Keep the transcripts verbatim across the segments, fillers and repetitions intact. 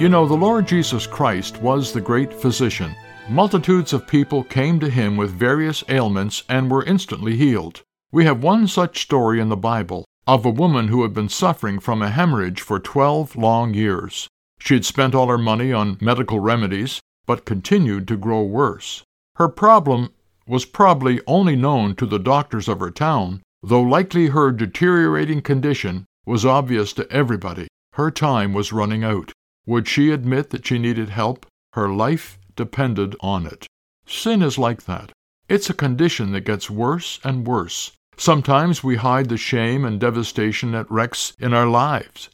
You know, the Lord Jesus Christ was the great physician. Multitudes of people came to him with various ailments and were instantly healed. We have one such story in the Bible of a woman who had been suffering from a hemorrhage for twelve long years. She had spent all her money on medical remedies, but continued to grow worse. Her problem was probably only known to the doctors of her town, though likely her deteriorating condition was obvious to everybody. Her time was running out. Would she admit that she needed help? Her life depended on it. Sin is like that. It's a condition that gets worse and worse. Sometimes we hide the shame and devastation it wrecks in our lives.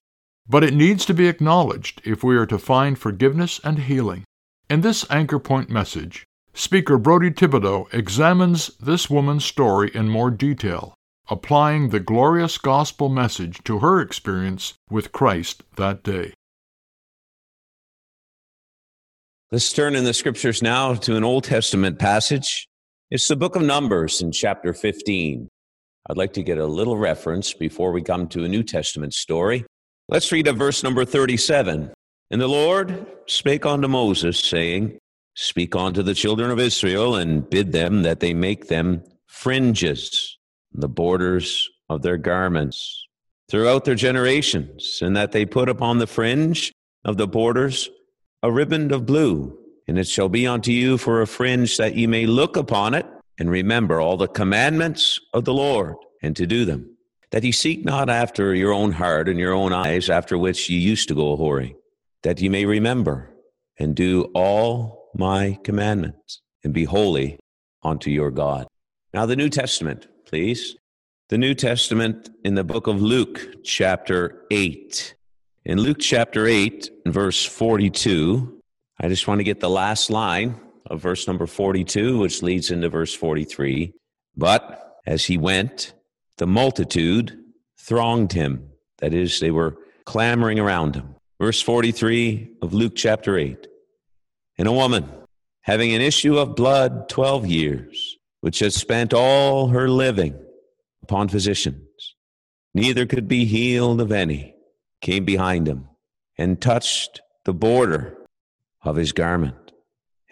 But it needs to be acknowledged if we are to find forgiveness and healing. In this Anchor Point message, speaker Brody Thibodeau examines this woman's story in more detail, applying the glorious gospel message to her experience with Christ that day. Let's turn in the scriptures now to an Old Testament passage. It's the book of Numbers in chapter fifteen. I'd like to get a little reference before we come to a New Testament story. Let's read at verse number thirty-seven. And the Lord spake unto Moses, saying, Speak unto the children of Israel, and bid them that they make them fringes, the borders of their garments, throughout their generations, and that they put upon the fringe of the borders a riband of blue, and it shall be unto you for a fringe, that ye may look upon it, and remember all the commandments of the Lord, and to do them. That ye seek not after your own heart and your own eyes, after which ye used to go whoring, that ye may remember, and do all my commandments, and be holy unto your God. Now the New Testament, please. The New Testament in the book of Luke, chapter eight. In Luke chapter eight, verse forty-two, I just want to get the last line of verse number forty-two, which leads into verse forty-three. But as he went, the multitude thronged him. That is, they were clamoring around him. Verse forty-three of Luke chapter eight. And a woman, having an issue of blood twelve years, which had spent all her living upon physicians, neither could be healed of any, came behind him and touched the border of his garment,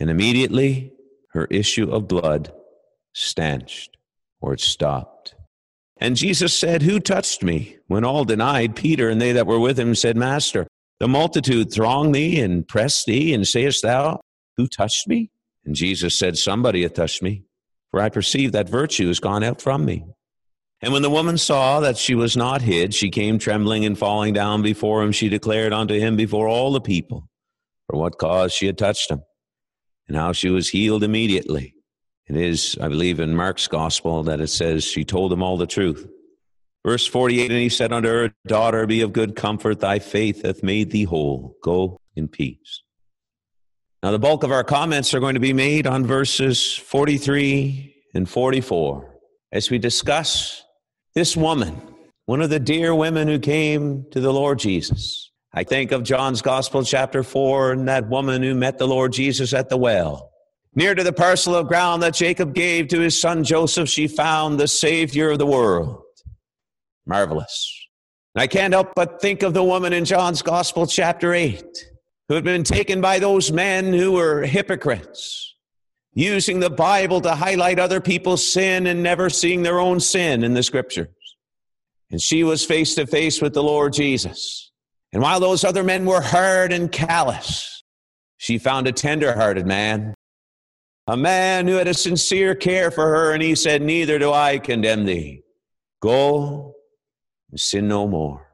and immediately her issue of blood stanched, or it stopped. And Jesus said, Who touched me? When all denied, Peter and they that were with him said, Master, the multitude throng thee and press thee, and sayest thou, Who touched me? And Jesus said, Somebody hath touched me, for I perceive that virtue is gone out from me. And when the woman saw that she was not hid, she came trembling and falling down before him. She declared unto him before all the people for what cause she had touched him, and how she was healed immediately. It is, I believe, in Mark's gospel that it says she told him all the truth. Verse forty-eight, and he said unto her, Daughter, be of good comfort. Thy faith hath made thee whole. Go in peace. Now the bulk of our comments are going to be made on verses forty-three and forty-four as we discuss this woman, one of the dear women who came to the Lord Jesus. I think of John's Gospel, chapter four, and that woman who met the Lord Jesus at the well. Near to the parcel of ground that Jacob gave to his son Joseph, she found the Savior of the world. Marvelous. And I can't help but think of the woman in John's Gospel, chapter eight, who had been taken by those men who were hypocrites, using the Bible to highlight other people's sin and never seeing their own sin in the Scriptures. And she was face to face with the Lord Jesus. And while those other men were hard and callous, she found a tender-hearted man, a man who had a sincere care for her, and he said, Neither do I condemn thee. Go and sin no more.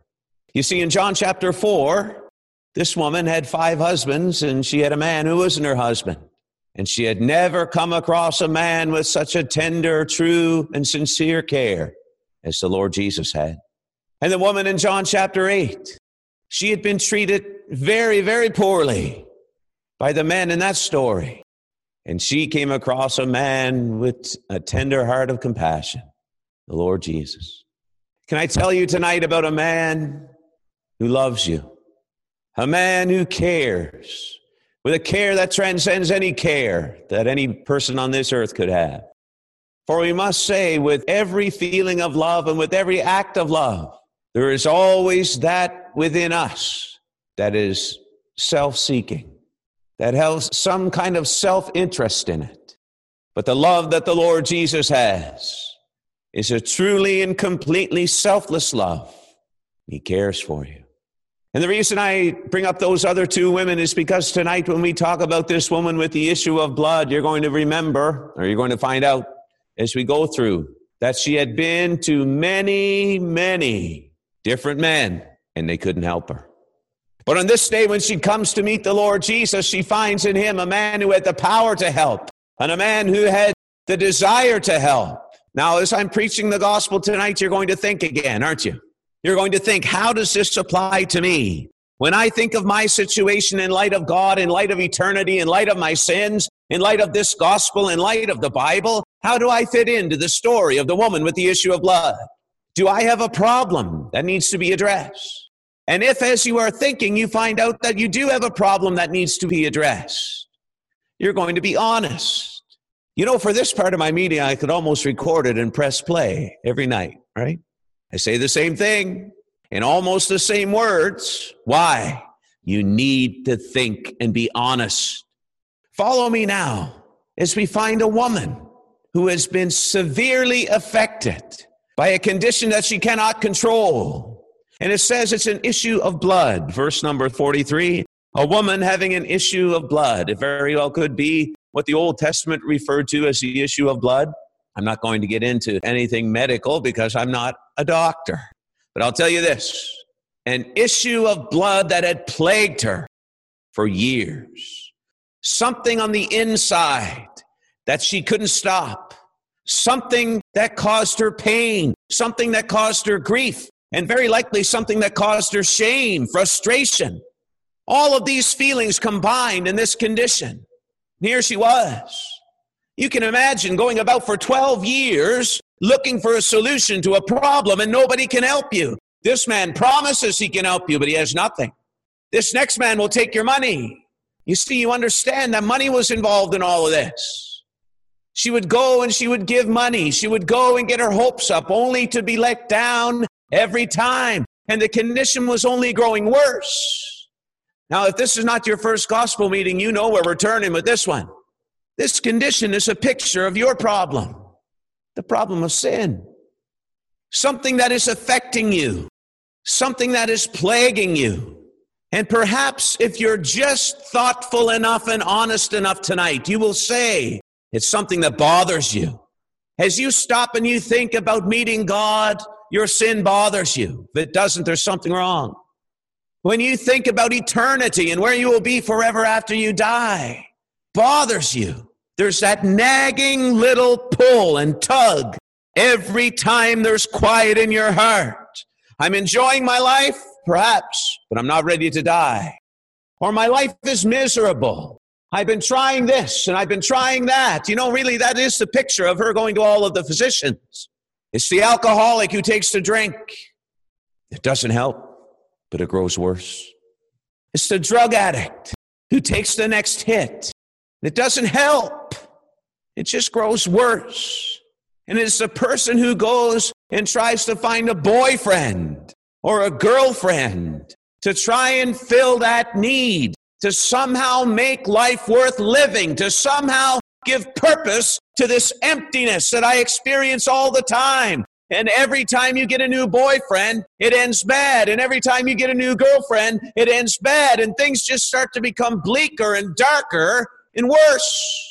You see, in John chapter four, this woman had five husbands, and she had a man who wasn't her husband. and she had never come across a man with such a tender, true, and sincere care as the Lord Jesus had. And the woman in John chapter eight, she had been treated very, very poorly by the men in that story. And she came across a man with a tender heart of compassion, the Lord Jesus. Can I tell you tonight about a man who loves you? A man who cares, with a care that transcends any care that any person on this earth could have. For we must say, with every feeling of love and with every act of love, there is always that within us that is self-seeking, that has some kind of self-interest in it. But the love that the Lord Jesus has is a truly and completely selfless love. He cares for you. And the reason I bring up those other two women is because tonight when we talk about this woman with the issue of blood, you're going to remember, or you're going to find out as we go through, that she had been to many, many different men, and they couldn't help her. But on this day when she comes to meet the Lord Jesus, she finds in him a man who had the power to help, and a man who had the desire to help. Now, as I'm preaching the gospel tonight, you're going to think again, aren't you? You're going to think, how does this apply to me? When I think of my situation in light of God, in light of eternity, in light of my sins, in light of this gospel, in light of the Bible, how do I fit into the story of the woman with the issue of blood? Do I have a problem that needs to be addressed? And if, as you are thinking, you find out that you do have a problem that needs to be addressed, you're going to be honest. You know, for this part of my meeting, I could almost record it and press play every night, right? I say the same thing in almost the same words. Why? You need to think and be honest. Follow me now as we find a woman who has been severely affected by a condition that she cannot control. And it says it's an issue of blood. Verse number forty-three, a woman having an issue of blood. It very well could be what the Old Testament referred to as the issue of blood. I'm not going to get into anything medical because I'm not a doctor. But I'll tell you this, an issue of blood that had plagued her for years. Something on the inside that she couldn't stop. Something that caused her pain. Something that caused her grief. And very likely something that caused her shame, frustration. All of these feelings combined in this condition. Here she was. You can imagine going about for twelve years looking for a solution to a problem and nobody can help you. This man promises he can help you, but he has nothing. This next man will take your money. You see, you understand that money was involved in all of this. She would go and she would give money. She would go and get her hopes up only to be let down every time. And the condition was only growing worse. Now, if this is not your first gospel meeting, you know where we're turning with this one. This condition is a picture of your problem, the problem of sin, something that is affecting you, something that is plaguing you. And perhaps if you're just thoughtful enough and honest enough tonight, you will say it's something that bothers you. As you stop and you think about meeting God, your sin bothers you. If it doesn't, there's something wrong. When you think about eternity and where you will be forever after you die, bothers you. There's that nagging little pull and tug every time there's quiet in your heart. I'm enjoying my life, perhaps, but I'm not ready to die. Or my life is miserable. I've been trying this and I've been trying that. You know, really, that is the picture of her going to all of the physicians. It's the alcoholic who takes to drink. It doesn't help, but it grows worse. It's the drug addict who takes the next hit. It doesn't help. It just grows worse. And it's the person who goes and tries to find a boyfriend or a girlfriend to try and fill that need, to somehow make life worth living, to somehow give purpose to this emptiness that I experience all the time. And every time you get a new boyfriend, it ends bad. And every time you get a new girlfriend, it ends bad. And things just start to become bleaker and darker and worse.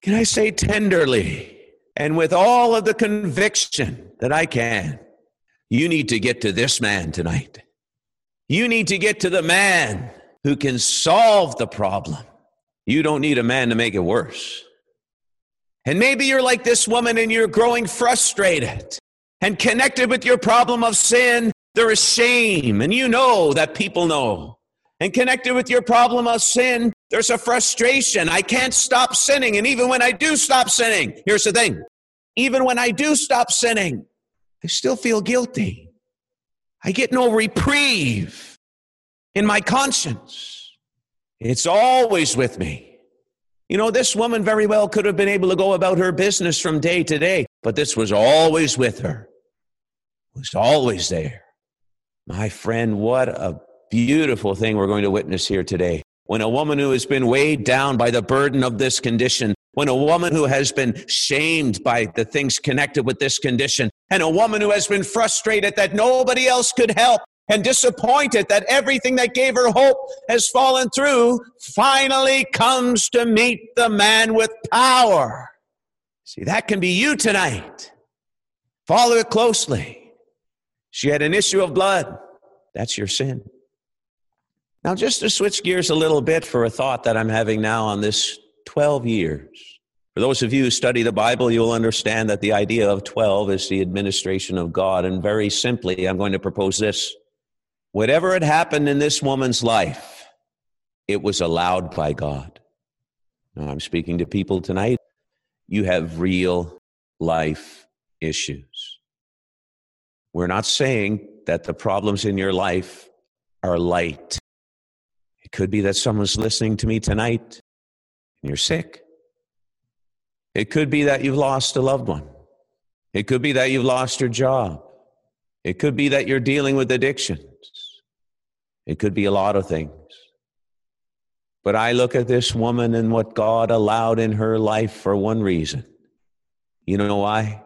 Can I say tenderly and with all of the conviction that I can, you need to get to this man tonight. You need to get to the man who can solve the problem. You don't need a man to make it worse. And maybe you're like this woman and you're growing frustrated and connected with your problem of sin. There is shame, and you know that people know. And connected with your problem of sin, there's a frustration. I can't stop sinning. And even when I do stop sinning, here's the thing. Even when I do stop sinning, I still feel guilty. I get no reprieve in my conscience. It's always with me. You know, this woman very well could have been able to go about her business from day to day, but this was always with her. It was always there. My friend, what a beautiful thing we're going to witness here today. When a woman who has been weighed down by the burden of this condition, when a woman who has been shamed by the things connected with this condition, and a woman who has been frustrated that nobody else could help, and disappointed that everything that gave her hope has fallen through, finally comes to meet the man with power. See, that can be you tonight. Follow it closely. She had an issue of blood. That's your sin. Now, just to switch gears a little bit for a thought that I'm having now on this twelve years. For those of you who study the Bible, you'll understand that the idea of twelve is the administration of God. And very simply, I'm going to propose this. Whatever had happened in this woman's life, it was allowed by God. Now, I'm speaking to people tonight. You have real life issues. We're not saying that the problems in your life are light. It could be that someone's listening to me tonight and you're sick. It could be that you've lost a loved one. It could be that you've lost your job. It could be that you're dealing with addictions. It could be a lot of things. But I look at this woman and what God allowed in her life for one reason. You know why?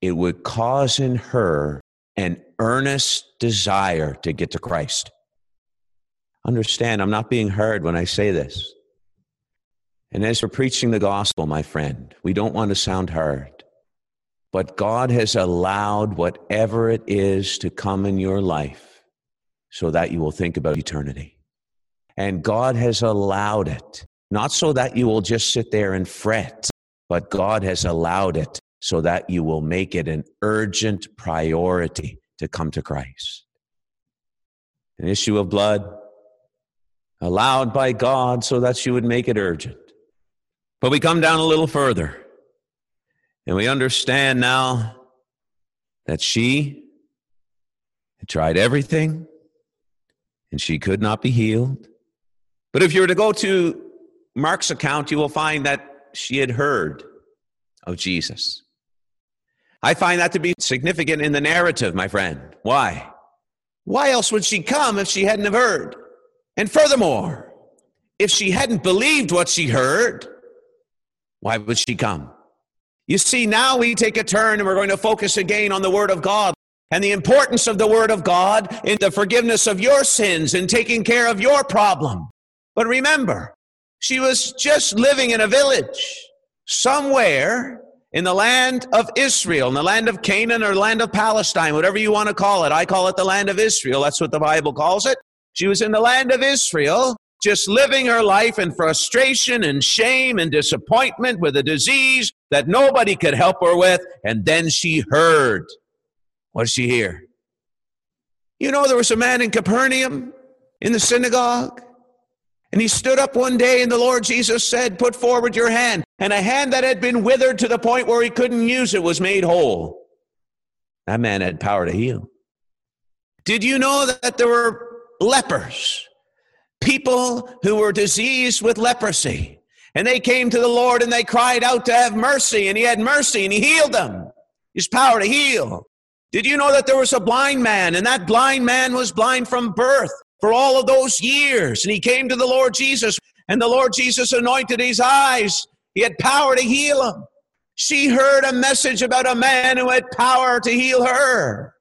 It would cause in her an earnest desire to get to Christ. Understand, I'm not being heard when I say this. And as we're preaching the gospel, my friend, we don't want to sound hard. But God has allowed whatever it is to come in your life so that you will think about eternity. And God has allowed it, not so that you will just sit there and fret, but God has allowed it so that you will make it an urgent priority to come to Christ. An issue of blood allowed by God so that you would make it urgent. But we come down a little further, and we understand now that she had tried everything, and she could not be healed. But if you were to go to Mark's account, you will find that she had heard of Jesus. I find that to be significant in the narrative, my friend. Why? Why else would she come if she hadn't have heard? And furthermore, if she hadn't believed what she heard, why would she come? You see, now we take a turn and we're going to focus again on the Word of God and the importance of the Word of God in the forgiveness of your sins and taking care of your problem. But remember, she was just living in a village somewhere in the land of Israel, in the land of Canaan or land of Palestine, whatever you want to call it. I call it the land of Israel. That's what the Bible calls it. She was in the land of Israel, just living her life in frustration and shame and disappointment with a disease that nobody could help her with. And then she heard. What did she hear? You know, there was a man in Capernaum in the synagogue. And he stood up one day, and the Lord Jesus said, "Put forward your hand." And a hand that had been withered to the point where he couldn't use it was made whole. That man had power to heal. Did you know that there were lepers, people who were diseased with leprosy? And they came to the Lord, and they cried out to have mercy, and he had mercy, and he healed them. His power to heal. Did you know that there was a blind man, and that blind man was blind from birth for all of those years? And he came to the Lord Jesus, and the Lord Jesus anointed his eyes. He had power to heal him. She heard a message about a man who had power to heal her.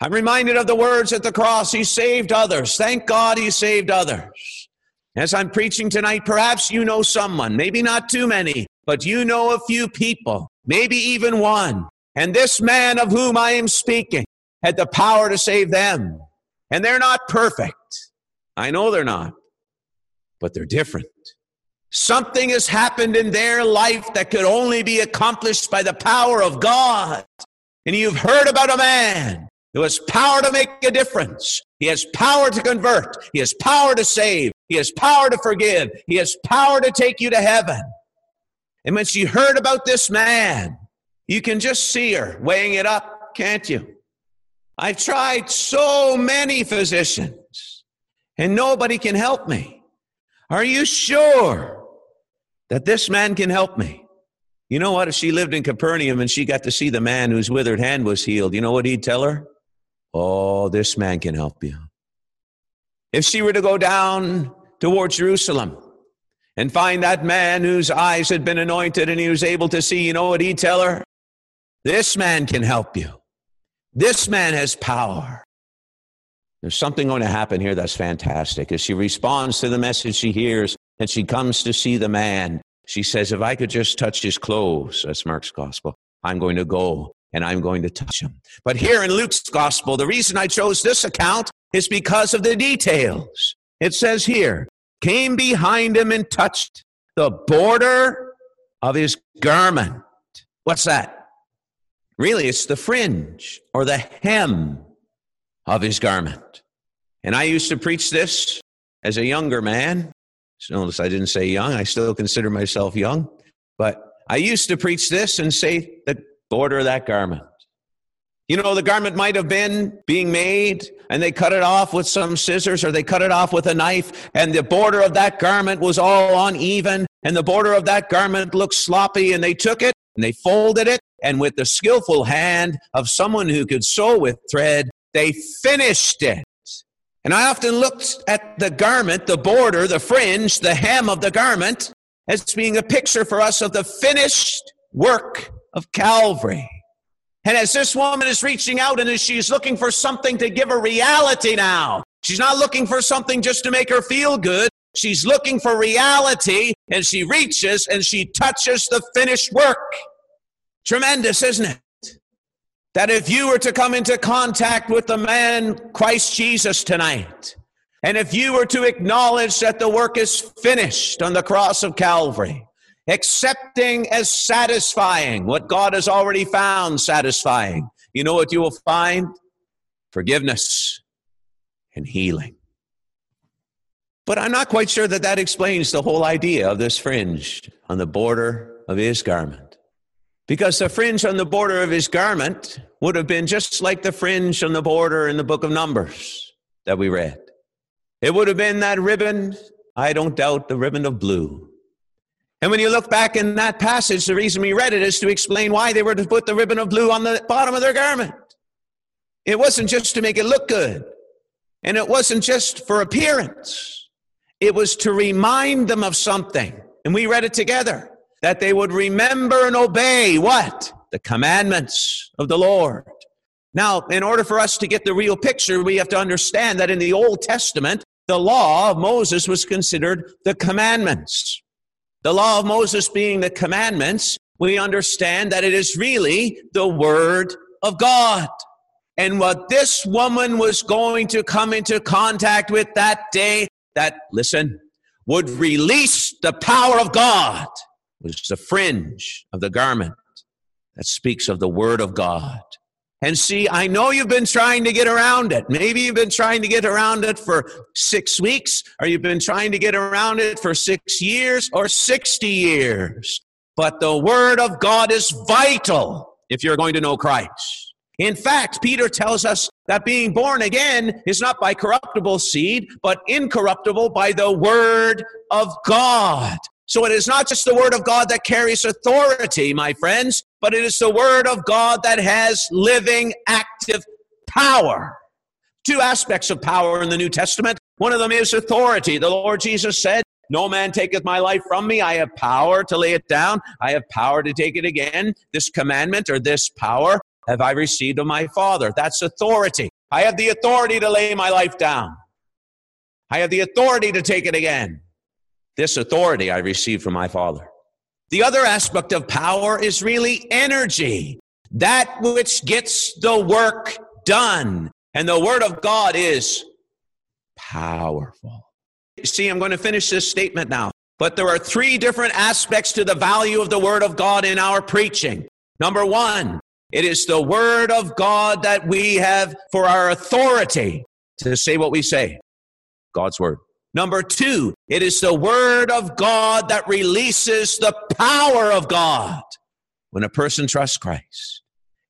I'm reminded of the words at the cross, he saved others. Thank God he saved others. As I'm preaching tonight, perhaps you know someone, maybe not too many, but you know a few people, maybe even one. And this man of whom I am speaking had the power to save them. And they're not perfect. I know they're not. but they're different. Something has happened in their life that could only be accomplished by the power of God. And you've heard about a man who has power to make a difference. He has power to convert. He has power to save. He has power to forgive. He has power to take you to heaven. And when she heard about this man, you can just see her weighing it up, can't you? I've tried so many physicians, and nobody can help me. Are you sure that this man can help me? You know what? If she lived in Capernaum and she got to see the man whose withered hand was healed, you know what he'd tell her? Oh, this man can help you. If she were to go down toward Jerusalem and find that man whose eyes had been anointed and he was able to see, you know what he'd tell her? This man can help you. This man has power. There's something going to happen here that's fantastic. As she responds to the message she hears and she comes to see the man, she says, if I could just touch his clothes, that's Mark's gospel, I'm going to go and I'm going to touch him. But here in Luke's gospel, the reason I chose this account is because of the details. It says here, came behind him and touched the border of his garment. What's that? Really, it's the fringe or the hem of his garment. And I used to preach this as a younger man. So notice I didn't say young. I still consider myself young. But I used to preach this and say the border of that garment. You know, the garment might have been being made and they cut it off with some scissors or they cut it off with a knife, and the border of that garment was all uneven, and the border of that garment looked sloppy, and they took it and they folded it, and with the skillful hand of someone who could sew with thread, they finished it. And I often looked at the garment, the border, the fringe, the hem of the garment as being a picture for us of the finished work of Calvary. And as this woman is reaching out and as she's looking for something to give her reality now, she's not looking for something just to make her feel good. She's looking for reality, and she reaches and she touches the finished work. Tremendous, isn't it? That if you were to come into contact with the man Christ Jesus tonight, and if you were to acknowledge that the work is finished on the cross of Calvary, accepting as satisfying what God has already found satisfying, you know what you will find? Forgiveness and healing. But I'm not quite sure that that explains the whole idea of this fringe on the border of his garment. Because the fringe on the border of his garment would have been just like the fringe on the border in the book of Numbers that we read. It would have been that ribbon, I don't doubt, the ribbon of blue. And when you look back in that passage, the reason we read it is to explain why they were to put the ribbon of blue on the bottom of their garment. It wasn't just to make it look good. And it wasn't just for appearance. It was to remind them of something. And we read it together, that they would remember and obey what? The commandments of the Lord. Now, in order for us to get the real picture, we have to understand that in the Old Testament, the law of Moses was considered the commandments. The law of Moses being the commandments, we understand that it is really the word of God. And what this woman was going to come into contact with that day, that, listen, would release the power of God, was the fringe of the garment that speaks of the word of God. And see, I know you've been trying to get around it. Maybe you've been trying to get around it for six weeks, or you've been trying to get around it for six years or sixty years. But the word of God is vital if you're going to know Christ. In fact, Peter tells us that being born again is not by corruptible seed, but incorruptible by the word of God. So it is not just the word of God that carries authority, my friends, but it is the word of God that has living, active power. Two aspects of power in the New Testament. One of them is authority. The Lord Jesus said, no man taketh my life from me. I have power to lay it down. I have power to take it again. This commandment or this power have I received of my Father. That's authority. I have the authority to lay my life down. I have the authority to take it again. This authority I received from my Father. The other aspect of power is really energy, that which gets the work done. And the Word of God is powerful. You see, I'm going to finish this statement now. But there are three different aspects to the value of the Word of God in our preaching. Number one, it is the Word of God that we have for our authority to say what we say. God's Word. Number two, it is the Word of God that releases the power of God when a person trusts Christ.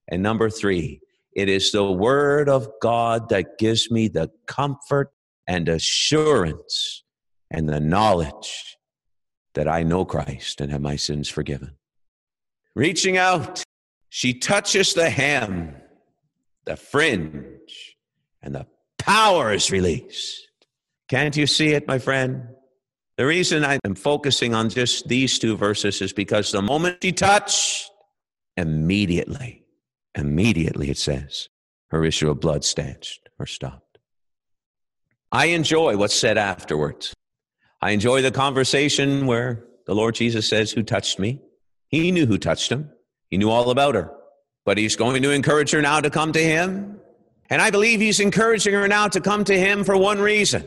And number three, it is the Word of God that gives me the comfort and assurance and the knowledge that I know Christ and have my sins forgiven. Reaching out, she touches the hem, the fringe, and the power is released. Can't you see it, my friend? The reason I am focusing on just these two verses is because the moment she touched, immediately, immediately it says, her issue of blood stanched or stopped. I enjoy what's said afterwards. I enjoy the conversation where the Lord Jesus says, who touched me? He knew who touched him. He knew all about her. But he's going to encourage her now to come to him. And I believe he's encouraging her now to come to him for one reason.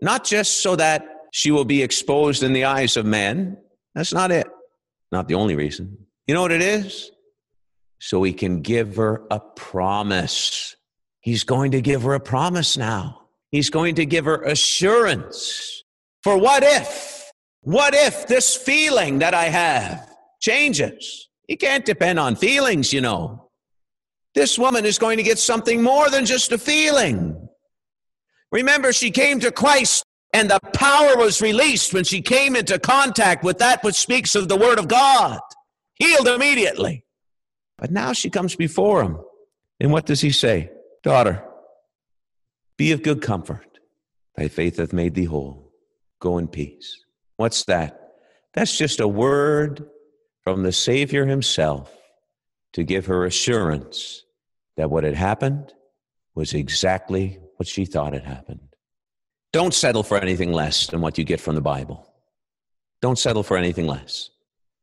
Not just so that she will be exposed in the eyes of men. That's not it. Not the only reason. You know what it is? So he can give her a promise. He's going to give her a promise now. He's going to give her assurance. For what if, what if this feeling that I have changes? You can't depend on feelings, you know. This woman is going to get something more than just a feeling. Remember, she came to Christ and the power was released when she came into contact with that which speaks of the Word of God. Healed immediately. But now she comes before him. And what does he say? Daughter, be of good comfort. Thy faith hath made thee whole. Go in peace. What's that? That's just a word from the Savior himself to give her assurance that what had happened was exactly what she thought had happened. Don't settle for anything less than what you get from the Bible. Don't settle for anything less.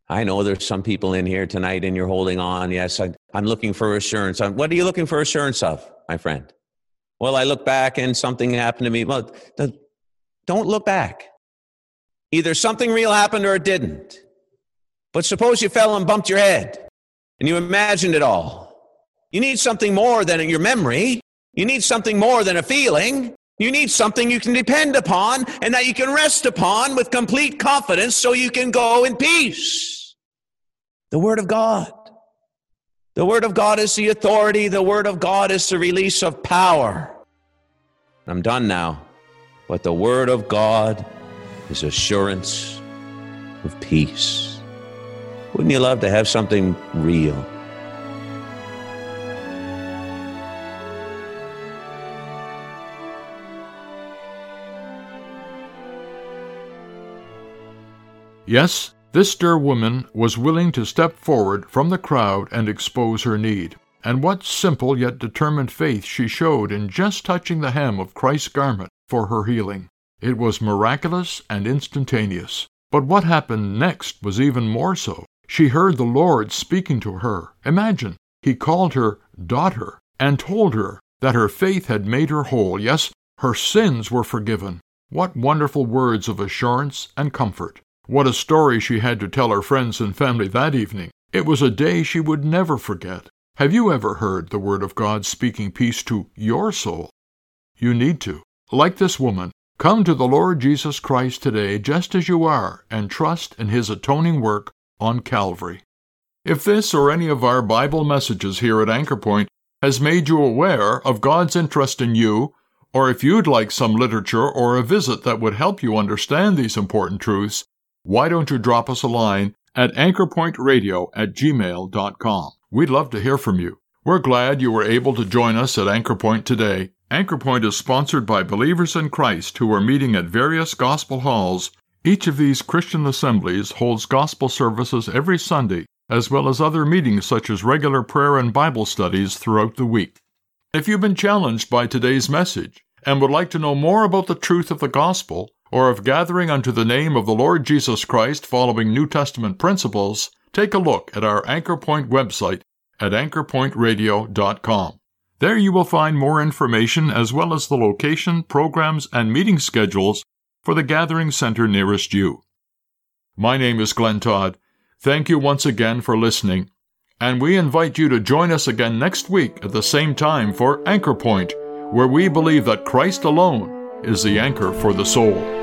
I know there's some people in here tonight and you're holding on. Yes, I, I'm looking for assurance. I'm, what are you looking for assurance of, my friend? Well, I look back and something happened to me. Well, the Don't look back. Either something real happened or it didn't. But suppose you fell and bumped your head and you imagined it all. You need something more than your memory. You need something more than a feeling. You need something you can depend upon and that you can rest upon with complete confidence so you can go in peace. The Word of God. The Word of God is the authority. The Word of God is the release of power. I'm done now. But the Word of God is assurance of peace. Wouldn't you love to have something real? Yes, this dear woman was willing to step forward from the crowd and expose her need. And what simple yet determined faith she showed in just touching the hem of Christ's garment for her healing. It was miraculous and instantaneous. But what happened next was even more so. She heard the Lord speaking to her. Imagine, he called her daughter and told her that her faith had made her whole. Yes, her sins were forgiven. What wonderful words of assurance and comfort. What a story she had to tell her friends and family that evening. It was a day she would never forget. Have you ever heard the Word of God speaking peace to your soul? You need to, like this woman, come to the Lord Jesus Christ today just as you are and trust in his atoning work on Calvary. If this or any of our Bible messages here at Anchor Point has made you aware of God's interest in you, or if you'd like some literature or a visit that would help you understand these important truths, why don't you drop us a line at anchor point radio at gmail dot com. We'd love to hear from you. We're glad you were able to join us at Anchor Point today. Anchor Point is sponsored by Believers in Christ who are meeting at various gospel halls. Each of these Christian assemblies holds gospel services every Sunday, as well as other meetings such as regular prayer and Bible studies throughout the week. If you've been challenged by today's message and would like to know more about the truth of the gospel or of gathering unto the name of the Lord Jesus Christ following New Testament principles, take a look at our Anchor Point website at anchor point radio dot com. There you will find more information as well as the location, programs, and meeting schedules for the gathering center nearest you. My name is Glenn Todd. Thank you once again for listening, and we invite you to join us again next week at the same time for Anchor Point, where we believe that Christ alone is the anchor for the soul.